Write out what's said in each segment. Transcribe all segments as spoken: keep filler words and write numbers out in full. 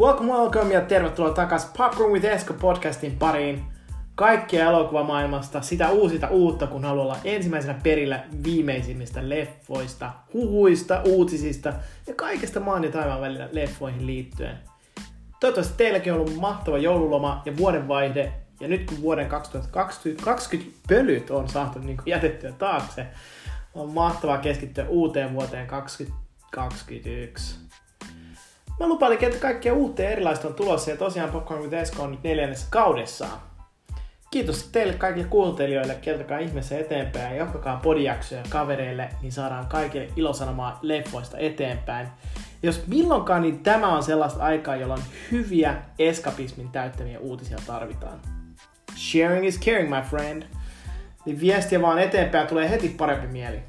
Welcome, welcome ja tervetuloa takaisin Popcorn with Esko podcastin pariin. Kaikkia elokuvamaailmasta, sitä uusita uutta, kun haluaa olla ensimmäisenä perillä viimeisimmistä leffoista, huhuista, uutisista ja kaikesta maan ja taivaan välillä leffoihin liittyen. Toivottavasti teilläkin on ollut mahtava joululoma ja vuodenvaihde, ja nyt kun vuoden kaksituhattakaksikymmentä pölyt on saatu niin kuin jätettyä taakse, on mahtavaa keskittyä uuteen vuoteen kaksituhattakaksikymmentäyksi. Mä lupailin, että kaikkia uuteen erilaista on tulossa, ja tosiaan Popcorn with Esko on nyt neljännessä kaudessaan. Kiitos teille kaikille kuuntelijoille, kertokaa ihmeessä eteenpäin ja jakakaa podijaksoja kavereille, niin saadaan kaikille ilosanomaa leffoista eteenpäin. Jos milloinkaan, niin tämä on sellaista aikaa, jolloin hyviä eskapismin täyttämiä uutisia tarvitaan. Sharing is caring, my friend. Niin viestiä vaan eteenpäin, tulee heti parempi mieli.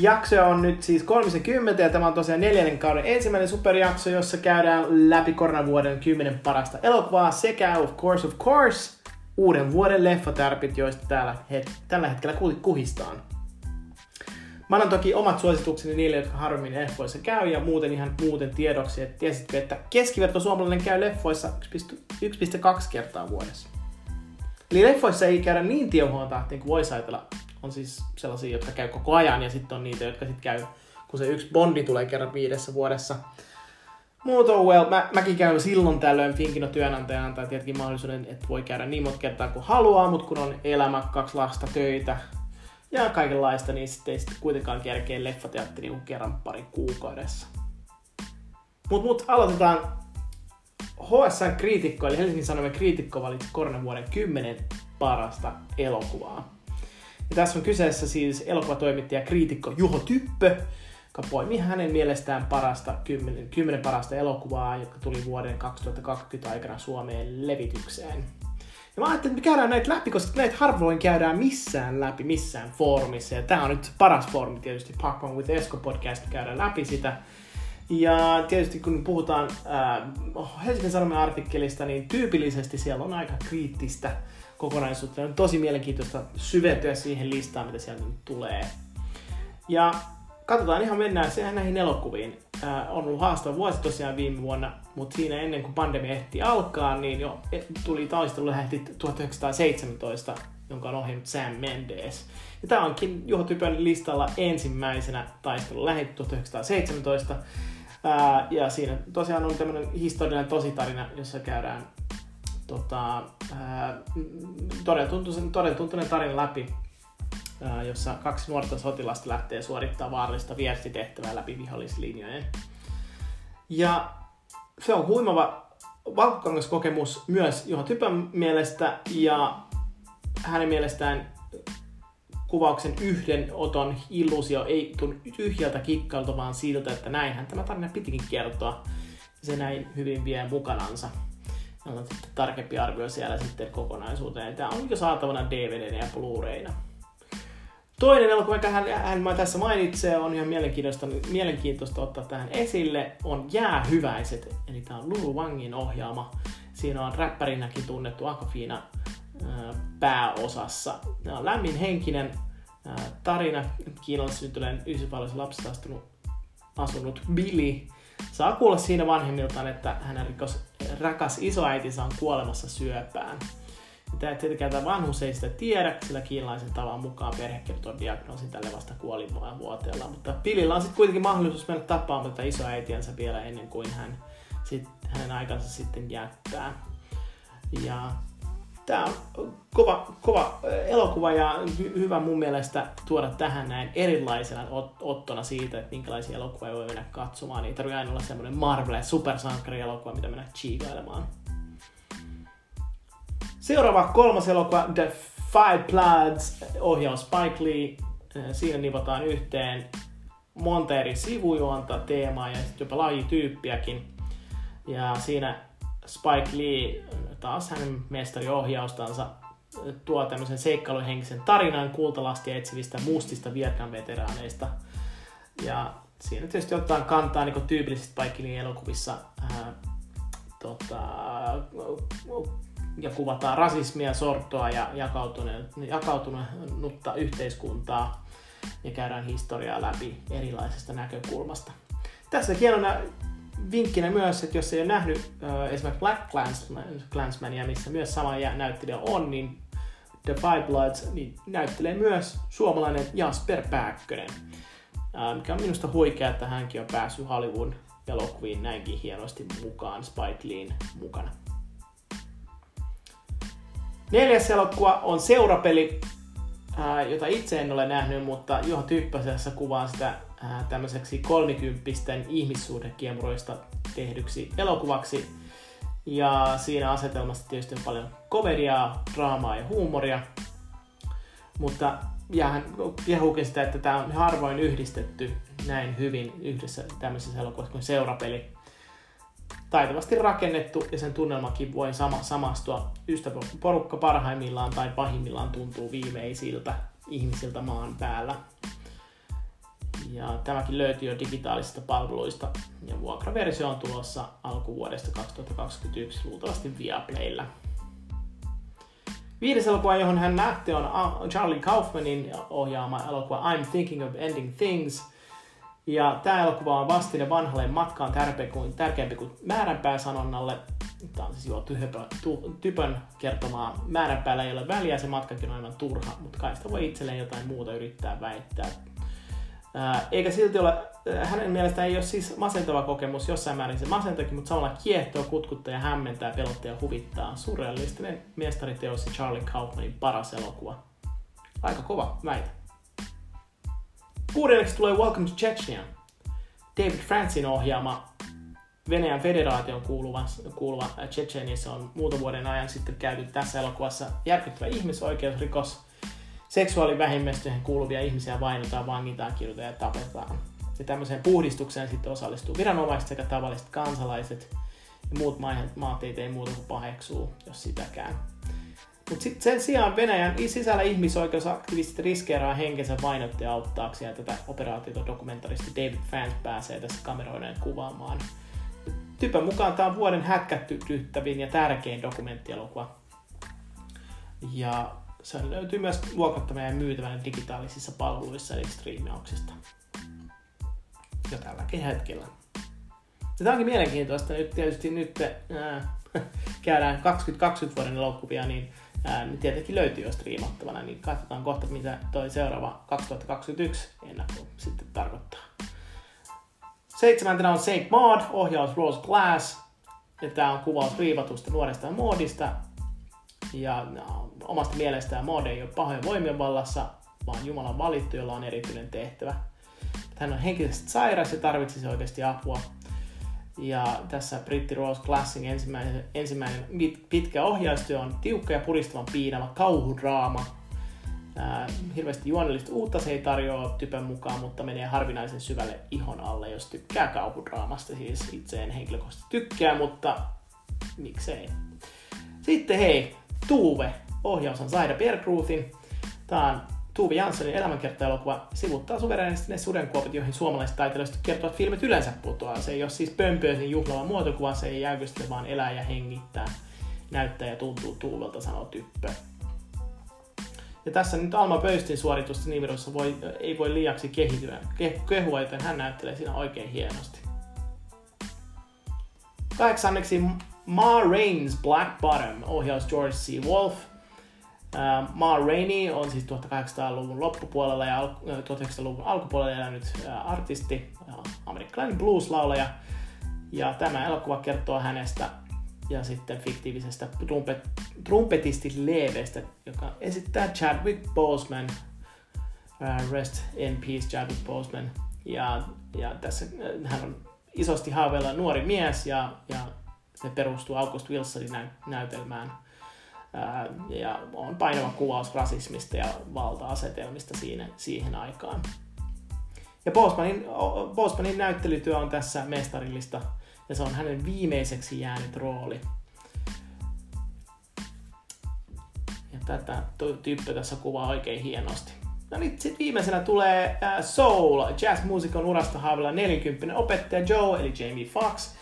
Jaksoja on nyt siis kolmekymmentä ja tämä on tosiaan neljännen kauden ensimmäinen superjakso, jossa käydään läpi koronavuoden kymmenen parasta elokuvaa sekä of course, of course, uuden vuoden leffatärpit, joista täällä het- tällä hetkellä kuhistaan. Mä annan toki omat suositukseni niille, jotka harvemmin leffoissa käy, ja muuten ihan muuten tiedoksi, että tiesitkö, että keskiverto suomalainen käy leffoissa yksi pilkku kaksi kertaa vuodessa. Eli leffoissa ei käydä niin tiuhaan tahtiin kuin voisi ajatella. On siis sellaisia, jotka käy koko ajan, ja sitten on niitä, jotka sitten käy, kun se yksi bondi tulee kerran viidessä vuodessa. Muutoin, well, mä, mäkin käyn silloin tällöin, Finkino työnantaja antaa tietenkin mahdollisuuden, että voi käydä niin monta kertaa kuin haluaa, mutta kun on elämä, kaksi lasta, töitä ja kaikenlaista, niin sitten ei sitten kuitenkaan kerkeä leffateatteriin kuin kerran pari kuukaudessa. Mut, mut aloitetaan. H S N-kriitikko, eli Helsingin Sanomien kriitikko valitsi koronavuoden kymmenen parasta elokuvaa. Ja tässä on kyseessä siis elokuvatoimittaja kriitikko Juho Typpö, joka poimii hänen mielestään parasta, kymmenen, kymmenen parasta elokuvaa, jotka tuli vuoden kaksituhattakaksikymmentä aikana Suomeen levitykseen. Ja mä ajattelin, että me käydään näitä läpi, koska näitä harvoin käydään missään läpi, missään foorumissa. Ja tää on nyt paras foorumi tietysti, Popcorn with Esko podcast, käydään läpi sitä. Ja tietysti kun puhutaan äh, Helsingin Sanomien artikkelista, niin tyypillisesti siellä on aika kriittistä kokonaisuutta. On tosi mielenkiintoista syventyä siihen listaan, mitä sieltä nyt tulee. Ja katsotaan ihan, mennään siihen näihin elokuviin. Äh, on ollut haastava vuosi tosiaan viime vuonna, mutta siinä ennen kuin pandemia ehti alkaa, niin jo tuli taistelu lähti tuhatyhdeksänsataaseitsemäntoista, jonka on ohjannut Sam Mendes. Ja tämä onkin Juho Typön listalla ensimmäisenä taistelu lähti tuhatyhdeksänsataaseitsemäntoista. Äh, ja siinä tosiaan on tämmöinen historiallinen tositarina, jossa käydään Tota, todella tuntuinen tarina läpi, ää, jossa kaksi nuorta sotilasta lähtee suorittamaan vaarallista viestitehtävää läpi vihollislinjojen. Ja se on huimava valkokangaskokemus myös Juho Typön mielestä, ja hänen mielestään kuvauksen yhdenoton illuusio ei tunnu tyhjältä kikkailta, vaan siltä, että näinhän tämä tarina pitikin kertoa. Se näin hyvin vie mukanansa. On tarkempi arvio siellä sitten kokonaisuuteen. Tämä on jo saatavana D V D:nä ja Blu-rayna. Toinen elokuva, jonka hän, hän tässä mainitsee, on ihan mielenkiintoista, mielenkiintoista ottaa tähän esille, on Jäähyväiset. Eli tämä on Lulu Wangin ohjaama. Siinä on räppärinäkin tunnettu Agafina pääosassa. Tämä on lämminhenkinen tarina. Kiinalaisen syntyneen yhdysvalloisen lapsesta astunut, asunut Billy saa kuulla siinä vanhemmiltaan, että hänen rikos, rakas isoäitinsä on kuolemassa syöpään. Tämä tietenkään tämä vanhus ei sitä tiedä, sillä kiinalaisen tavan mukaan perhe kertoo diagnoosin tälle vasta kuolinvaan vuoteella. Mutta Billillä on sitten kuitenkin mahdollisuus mennä tapaamaan tätä isoäitiänsä vielä ennen kuin hän sit, hänen aikansa sitten jättää. Ja tämä on kova, kova elokuva ja hy- hyvä mun mielestä tuoda tähän näin erilaisena ot- ottona siitä, että minkälaisia elokuvia voi mennä katsomaan. Ei tarvitse aina olla semmoinen Marvel- ja supersankari-elokuva, mitä mennään chiikailemaan. Seuraava kolmas elokuva, The Five Bloods, ohjaus Spike Lee. Siinä nivotaan yhteen monta eri sivujuonta, teemaa ja jopa lajityyppiäkin. Ja siinä Spike Lee, taas hänen mestariohjaustansa, tuo tämmöisen seikkailuhenkisen tarinan kultalastia etsivistä mustista Vietnam-veteraaneista. Ja siinä tietysti ottaa kantaa niin kuin tyypillisesti Spike Leen elokuvissa ää, tota, ja kuvataan rasismia, sortoa ja jakautunutta yhteiskuntaa ja käydään historiaa läpi erilaisesta näkökulmasta. Tässä hienona vinkkinä myös, että jos ei ole nähnyt äh, esimerkiksi Black Clansman, Clansmania, missä myös sama näyttelijä on, niin The Five Bloods niin näyttelee myös suomalainen Jasper Pääkkönen, äh, mikä on minusta huikea, että hänkin on päässyt Hollywood elokuviin näinkin hienosti mukaan Spike Leen mukana. Neljäs elokuva on seurapeli, ää, jota itse en ole nähnyt, mutta Juha Tyyppäsessä kuvaa sitä ää, tämmöiseksi kolmikymppisten ihmissuhdekiemuroista tehdyksi elokuvaksi. Ja siinä asetelmassa tietysti on paljon komediaa, draamaa ja huumoria. Mutta jäähän kehuukin sitä, että tämä on harvoin yhdistetty näin hyvin yhdessä tämmöisessä elokuvassa kuin seurapeli. Taitavasti rakennettu ja sen tunnelmakin voi sama, samastua. Ystäväporukka parhaimmillaan tai pahimmillaan tuntuu viimeisiltä ihmisiltä maan päällä. Ja tämäkin löytyy jo digitaalisista palveluista. Ja vuokraversio on tulossa alkuvuodesta kaksituhattakaksikymmentäyksi luultavasti Viaplaylla. Viides elokuva, johon hän nähti, on Charlie Kaufmanin ohjaama elokuva I'm Thinking of Ending Things. Ja tämä elokuva on vastine vanhalle matkaan tärkeämpi kuin määränpää sanonnalle. Tämä on siis jo typön kertomaa. Määränpäällä ei ole väliä, se matkakin on aivan turha, mutta kai sitä voi itselleen jotain muuta yrittää väittää. Eikä silti ole, hänen mielestään ei ole siis masentava kokemus, jossain määrin se masentakin, mutta samalla kiehtoo, kutkuttaa ja hämmentää, pelottaa ja huvittaa. Surrealistinen mestariteos ja Charlie Kaufmanin paras elokuva. Aika kova väite. Kuudenneksi tulee Welcome to Chechnya, David Francen ohjaama Venäjän federaation kuuluva, kuuluva Chechenissä on muutaman vuoden ajan sitten käyty tässä elokuvassa järkyttävä ihmisoikeusrikos. Seksuaalivähemmistöihin kuuluvia ihmisiä vainotaan, vangitaan, kidutetaan ja tapetaan. Ja tämmöiseen puhdistukseen sitten osallistuu viranomaiset sekä tavalliset kansalaiset. Ja muut maat ei tee muuta kuin paheksuu, jos sitäkään. Mutta sitten sen sijaan Venäjän sisällä ihmisoikeusaktivistit riskeeraa henkensä vainottaja auttaakseen, ja tätä operaatiota dokumentaristi David France pääsee tässä kameroineen kuvaamaan. Typän mukaan tämä on vuoden hätkähdyttävin ja tärkein dokumenttielokuva. Ja se löytyy myös vuokrattavana ja myytävänä digitaalisissa palveluissa eli striimauksista. Jo tälläkin hetkellä. Ja tämä onkin mielenkiintoista. Nyt tietysti nyt ää, käydään kaksikymmentäkaksikymmentä vuoden elokuvia, niin ne tietenkin löytyy jo striimattavana, niin katsotaan kohta, mitä toi seuraava kaksituhattakaksikymmentäyksi ennakko sitten tarkoittaa. Seitsemäntenä on Save Mode, ohjaus Rose Glass, ja tää on kuvaus riivatusta nuoresta moodista, ja no, omasta mielestään Mode ei ole pahojen voimien vallassa, vaan Jumalan valittu, jolla on erityinen tehtävä. Hän on henkisesti sairas ja tarvitsisi oikeasti apua. Ja tässä britti Rose Glassin ensimmäinen, ensimmäinen pitkä ohjaustyö on tiukka ja puristavan piinava kauhudraama. Ää, hirveästi juonellista uutta se ei tarjoa typen mukaan, mutta menee harvinaisen syvälle ihon alle, jos tykkää kauhudraamasta. Siis itse en henkilökohtaisesti tykkää, mutta miksei. Sitten hei, Tuve. Ohjaus on Zaida Berg-Ruthin. Tämä on Tuve Janssonin elämänkerta-elokuva sivuttaa suverenisesti ne sudenkuopit, joihin suomalaiset taiteilijat kertovat filmit yleensä putoaa. Se ei ole siis pömpöisen juhlava muotokuva, se ei jäykistele, vaan elää ja hengittää, näyttää ja tuntuu tuuvelta, sanoo typpö. Ja tässä nyt Alma Pöystin suoritusta nimerossa voi, ei voi liiaksi kehityä, kehua, joten hän näyttelee siinä oikein hienosti. Kahdeksanneksi Ma Rainey's Black Bottom, ohjaus George C. Wolf. Ma Rainey on siis tuhatkahdeksansataaluvun loppupuolella ja tuhatyhdeksänsataaluvun alkupuolella elänyt artisti, amerikkalainen blues-laulaja. Ja tämä elokuva kertoo hänestä ja sitten fiktiivisestä trumpet, trumpetisti Levestä, joka esittää Chadwick Boseman. Rest in peace, Chadwick Boseman. Ja, ja tässä hän on isosti haaveilla nuori mies ja, ja se perustuu August Wilsonin nä- näytelmään. Ja on painava kuvaus rasismista ja valta-asetelmista siinä, siihen aikaan. Ja Bosmanin, Bosmanin näyttelytyö on tässä mestarillista, ja se on hänen viimeiseksi jäänyt rooli. Ja tätä tyyppä tässä kuvaa oikein hienosti. No niin, sitten viimeisenä tulee Soul, jazz-muusikon urasta haavilla neljäkymmentä opettaja Joe, eli Jamie Fox.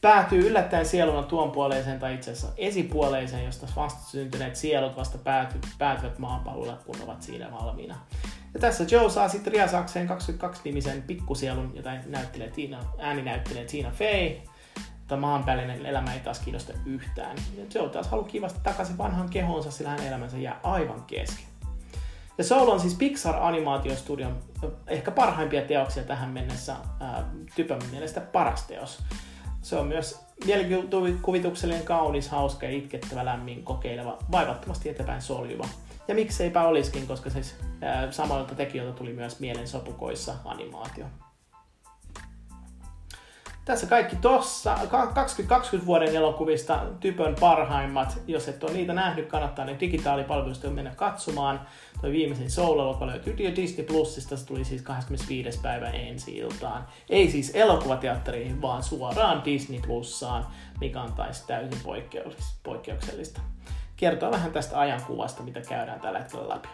Päätyy yllättäen sieluna tuonpuoleiseen tai itse asiassa esipuoleiseen, josta vastasyntyneet sielut vasta pääty, päätyvät maapallolla, kun ovat siinä valmiina. Ja tässä Joe saa sitten riasakseen kaksikymmentäkaksi-nimisen pikkusielun, jota näyttelee Tina, ääni näyttelee Tina Fey. Mutta maanpäällinen elämä ei taas kiinnosta yhtään. Ja Joe taas haluaa kivasti takaisin vanhaan kehonsa, sillä hänen elämänsä jää aivan kesken. The Soul on siis Pixar-animaatiostudion ehkä parhaimpia teoksia tähän mennessä, ää, typön mielestä paras teos. Se on myös mielikuvituksellinen, kaunis, hauska ja itkettävä, lämmin, kokeileva, vaivattomasti eteenpäin soljuva. Ja mikseipä olisikin, koska siis ää, samalta tekijöiltä tuli myös mielen sopukoissa animaatio. Tässä kaikki tossa kaksikymmentäkaksikymmentä vuoden elokuvista typön parhaimmat. Jos et ole niitä nähnyt, kannattaa ne digitaalipalveluista mennä katsomaan. Tuo viimeisin Soul-elokuva löytyy Disney Plusista. Se tuli siis kahdeskymmenesviides päivä ensi iltaan. Ei siis elokuvateatteriin, vaan suoraan Disney Plussaan, mikä on taisi täysin poikkeuksellista. Kertoo vähän tästä ajankuvasta, mitä käydään tällä hetkellä läpi.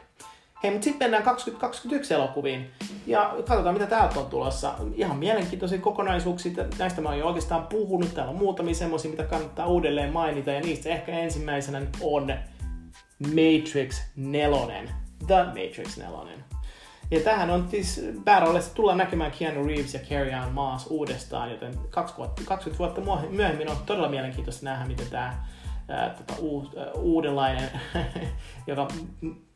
Hei, mutta sitten mennään kaksikymmentäyksi elokuviin ja katsotaan, mitä täältä on tulossa. Ihan mielenkiintoisia kokonaisuuksia, näistä mä oon jo oikeastaan puhunut. Täällä on muutamia semmoisia, mitä kannattaa uudelleen mainita, ja niistä ehkä ensimmäisenä on Matrix nelonen. The Matrix nelonen. Ja tähän on siis pääroolissa tullaan näkemään Keanu Reeves ja Carrie-Anne Moss uudestaan, joten kaksikymmentä vuotta myöhemmin on todella mielenkiintoista nähdä, miten tää Tota, u, uudenlainen, joka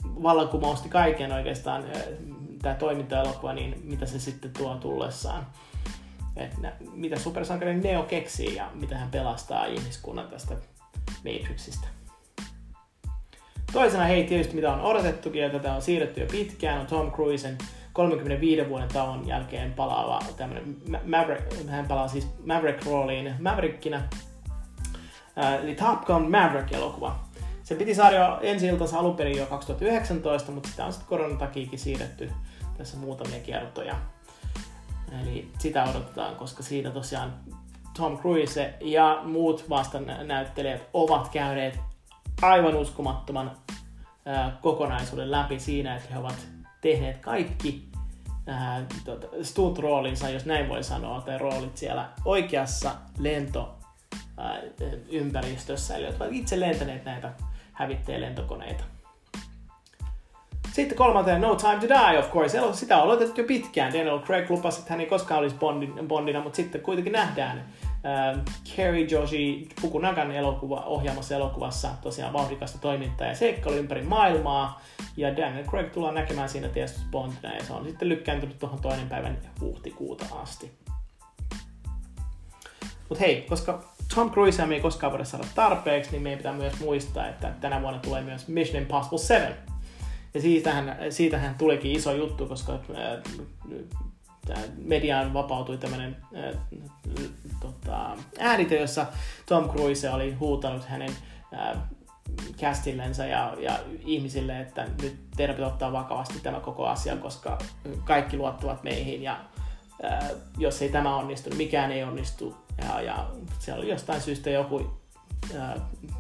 vallankumousti kaiken oikeastaan tämä toiminta-elokuva, niin mitä se sitten tuo tullessaan. Et nä, mitä supersankarin Neo keksii ja mitä hän pelastaa ihmiskunnan tästä Matrixista. Toisena hei tietysti mitä on odotettukin ja tätä on siirretty jo pitkään, on Tom Cruisen kolmenkymmenenviiden vuoden tauon jälkeen palaava tämmöinen Maverick, hän palaa siis Maverick-rooliin Maverickinä. Eli Top Gun Maverick-elokuva. Se piti saada jo ensi iltansa alun perin jo kaksituhattayhdeksäntoista, mutta sitä on sitten koronan takiakin siirretty tässä muutamia kertoja. Eli sitä odotetaan, koska siinä tosiaan Tom Cruise ja muut vastanäyttelijät ovat käyneet aivan uskomattoman kokonaisuuden läpi siinä, että he ovat tehneet kaikki stunt-roolinsa, jos näin voi sanoa, tai roolit siellä oikeassa lento ympäristössä, eli ovat itse lentäneet näitä hävittäjälentokoneita. Sitten kolmantena No Time to Die, of course. Sitä on odotettu jo pitkään. Daniel Craig lupasi, että hän ei koskaan olisi Bondina, mutta sitten kuitenkin nähdään äh, Kerry Joshi Fukunagan elokuva, ohjaamassa elokuvassa tosiaan vauhdikasta toimintaa ja seikkailu ympäri maailmaa. Ja Daniel Craig tullaan näkemään siinä tietysti Bondina, ja se on sitten lykkääntynyt tuohon toinen päivän huhtikuuta asti. Mutta hei, koska Tom Cruisea me ei koskaan voida saada tarpeeksi, niin meidän pitää myös muistaa, että tänä vuonna tulee myös Mission Impossible seitsemän. Ja siitähän, siitähän tulikin iso juttu, koska äh, mediaan vapautui tämmöinen äh, tota, äänite, jossa Tom Cruise oli huutanut hänen äh, castillensa ja, ja ihmisille, että nyt teidän pitää ottaa vakavasti tämä koko asia, koska kaikki luottavat meihin ja äh, jos ei tämä onnistu, niin mikään ei onnistu. Ja, ja siellä oli jostain syystä joku ää,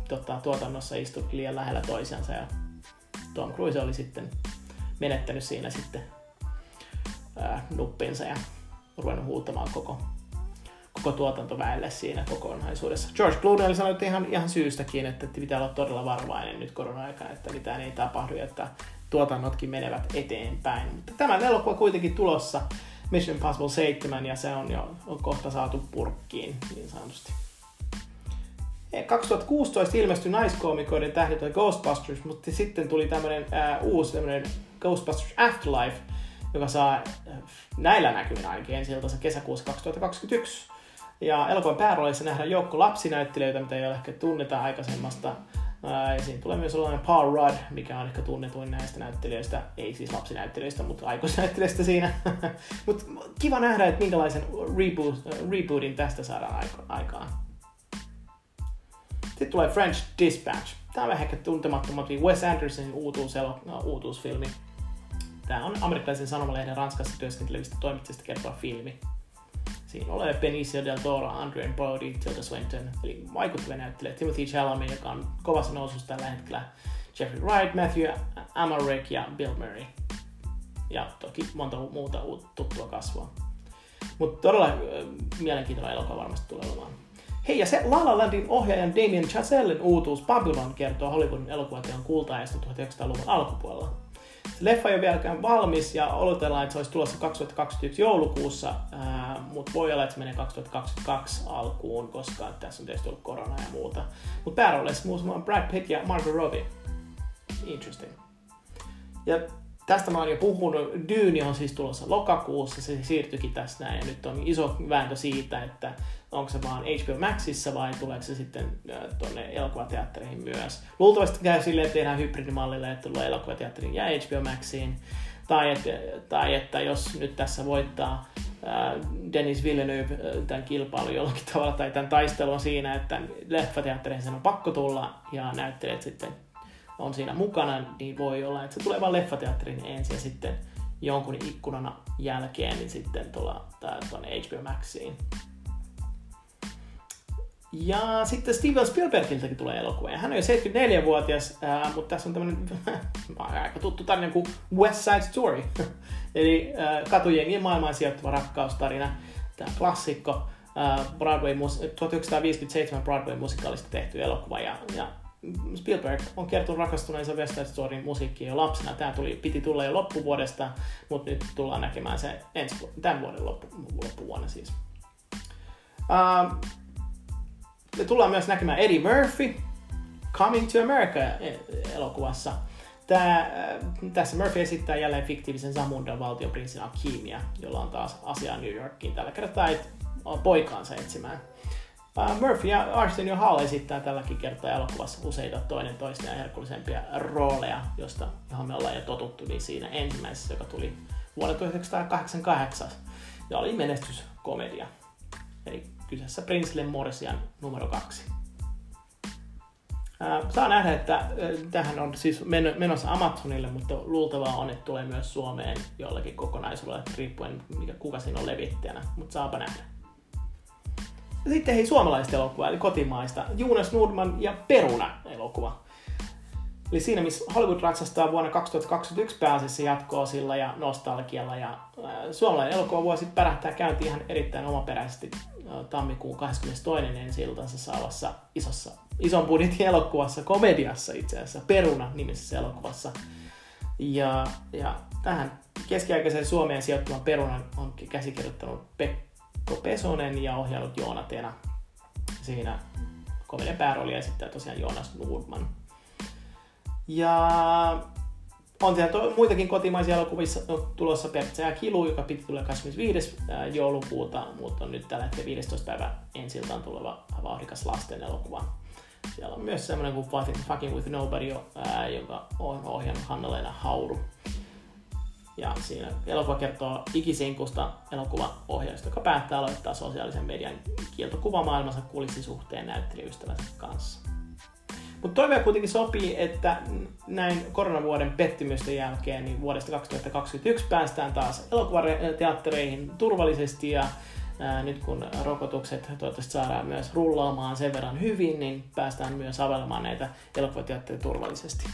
tota, tuotannossa istui liian lähellä toisiansa ja Tom Cruise oli sitten menettänyt siinä sitten ää, nuppinsa ja ruvennut huutamaan koko, koko tuotantoväelle siinä kokonaisuudessa. George Clooney oli sanonut ihan, ihan syystäkin, että pitää olla todella varvainen nyt korona-aikana, että mitään ei tapahdu ja että tuotannotkin menevät eteenpäin. Mutta tämä elokuva kuitenkin tulossa. Mission Impossible seitsemän, ja se on jo on kohta saatu purkkiin, niin sanotusti. kaksituhattakuusitoista ilmestyi naiskoomikoiden tähdet oli Ghostbusters, mutta sitten tuli tämmönen äh, uusi tämmönen Ghostbusters Afterlife, joka saa äh, näillä näkymin ainakin ensi iltansa kesäkuussa kaksituhattakaksikymmentäyksi. Ja elokuvan pääroolissa nähdään joukko lapsinäyttelijöitä, mitä ei ole ehkä tunneta aikaisemmasta. Ja siinä tulee myös sellainen Paul Rudd, mikä on ehkä tunnetuin näistä näyttelijöistä, ei siis lapsinäyttelijöistä, mutta aikuisnäyttelijöistä siinä. Mutta kiva nähdä, että minkälaisen reboot, rebootin tästä saadaan aikaan. Sitten tulee French Dispatch. Tämä on ehkä tuntemattomampi Wes Andersonin uutuusfilmi. Tämä on amerikkalaisen sanomalehden Ranskassa työskentelevistä toimittajista kertova filmi. Siinä on Benicio del Toro, Adrien Brody, Tilda Swinton, eli vaikuttavia näyttelijöitä, Timothée Chalamet, joka on kovassa nousussa tällä hetkellä, Jeffrey Wright, Matthew Amalric ja Bill Murray. Ja toki monta muuta tuttua kasvua. Mutta todella äh, mielenkiintoinen elokuva varmasti tulee olemaan. Hei, ja se La La Landin ohjaajan Damien Chazellen uutuus Babylon kertoo Hollywoodin elokuvateon kulta-ajasta tuhatyhdeksänsataaluvun alkupuolella. leffa ei ole vieläkään valmis ja odotellaan, että se olisi tulossa kaksituhattakaksikymmentäyksi joulukuussa, mutta voi olla, että se menee kaksituhattakaksikymmentäkaksi alkuun, koska tässä on tietysti ollut koronaa ja muuta. Mutta pääroolissa muun Brad Pitt ja Margot Robbie. Interesting. Ja tästä mä oon jo puhunut. Dune on siis tulossa lokakuussa, se siirtyikin tässä näin, ja nyt on iso vääntö siitä, että onko se vaan H B O Maxissa vai tuleeko se sitten tuonne elokuvateatteriin myös. Luultavasti käy silleen, että tehdään hybridimallilla, että tulee elokuvateatteriin ja H B O Maxiin. Tai, et, tai että jos nyt tässä voittaa Denis Villeneuve tämän kilpailun jollakin tavalla, tai tämän taistelun siinä, että leffateatteriin sen on pakko tulla ja näyttelijät sitten on siinä mukana, niin voi olla, että se tulee vain leffateatterin ensin ja sitten jonkun ikkunana jälkeen niin sitten tuonne H B O Maxiin. Ja sitten Steven Spielbergiltäkin tulee elokuva. Hän on jo seitsemänkymmentäneljävuotias, ää, mutta tässä on tämmöinen aika tuttu tarina kuin West Side Story. Eli ää, katujengien maailmaan sijoittuva rakkaustarina, tämä klassikko, ää, Broadway mus- tuhatyhdeksänsataaviisikymmentäseitsemän Broadway-musikaalista tehty elokuva. Ja, ja Spielberg on kertonut rakastuneensa West Side Storyn musiikkiin jo lapsena. Tämä tuli, piti tulla jo loppuvuodesta, mutta nyt tullaan näkemään se ensi, tämän vuoden loppu, loppuvuonna siis. Ää, Me tullaan myös näkemään Eddie Murphy Coming to America-elokuvassa. Tää, tässä Murphy esittää jälleen fiktiivisen Zamundan valtionprinssin Akimia, jolla on taas asiaa New Yorkiin tällä kertaa et, poikaansa etsimään. Uh, Murphy ja Arsenio Hall esittää tälläkin kertaa elokuvassa useita toinen toista ja herkullisempia rooleja, josta, johon me ollaan jo totuttu, niin siinä ensimmäisessä, joka tuli vuonna tuhatyhdeksänsataakahdeksankymmentäkahdeksan, ja oli menestyskomedia. Eli kyseessä Prince Morsian numero kaksi. Ää, saa nähdä, että ää, tähän on siis menossa Amazonille, mutta luultavaa on, että tulee myös Suomeen jollakin kokonaisuudella, riippuen mikä, kuka siinä on levittäjänä, mutta saapa nähdä. Ja sitten hei, suomalaista elokuvaa, eli kotimaista. Joonas Nordman ja Peruna-elokuva. Eli siinä, missä Hollywood ratsastaa vuonna kaksituhattakaksikymmentäyksi pääasiassa jatkoa sillä ja nostalgialla. Ja ää, suomalainen elokuva voi sitten pärähtää käyntiin ihan erittäin omaperäisesti tammikuun kahdeskymmenestoinen ensi-iltansa saavassa isossa, ison budjetin elokuvassa, komediassa itse asiassa, Peruna-nimisessä elokuvassa. Ja, ja tähän keskiaikaiseen Suomeen sijoittuvan Perunan on käsikirjoittanut Pekko Pesonen ja ohjannut Joona Tena. Siinä komedian pääroolia esittää tosiaan Joonas Nordman. Ja on siellä to- muitakin kotimaisia elokuvia tulossa, Pertsä ja Kilu, joka piti tulla kahdeskymmenesviides joulukuuta, mutta on nyt tällä hetkellä viidestoista päivä ensiltaan tuleva vauhdikas lasten elokuva. Siellä on myös semmoinen kuin Fucking with Nobody, ää, joka on ohjannut Hanna-Leena Hauru. Ja siinä elokuva kertoo ikisinkusta elokuvaohjaajasta, joka päättää aloittaa sosiaalisen median kieltokuvamaailmansa kulissisuhteen näyttelijäystävänsä kanssa. Mutta toivoa kuitenkin sopii, että näin koronavuoden pettymysten jälkeen niin vuodesta kaksituhattakaksikymmentäyksi päästään taas elokuvateattereihin turvallisesti ja ää, nyt kun rokotukset toivottavasti saadaan myös rullaamaan sen verran hyvin, niin päästään myös availemaan näitä elokuvateattereita turvallisesti.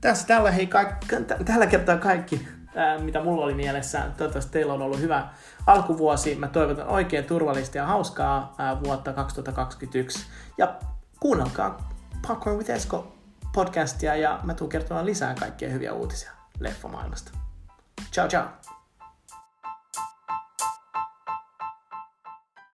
Tässä tällä, hei, kaik- t- tällä kertaa kaikki, ää, mitä mulla oli mielessä. Toivottavasti teillä on ollut hyvä alkuvuosi. Mä toivotan oikein turvallista ja hauskaa ää, vuotta kaksituhattakaksikymmentäyksi. Ja kuunnelkaa Popcorn with Esko -podcastia ja mä tuun kertomaan lisää kaikkia hyviä uutisia leffamaailmasta. Ciao ciao!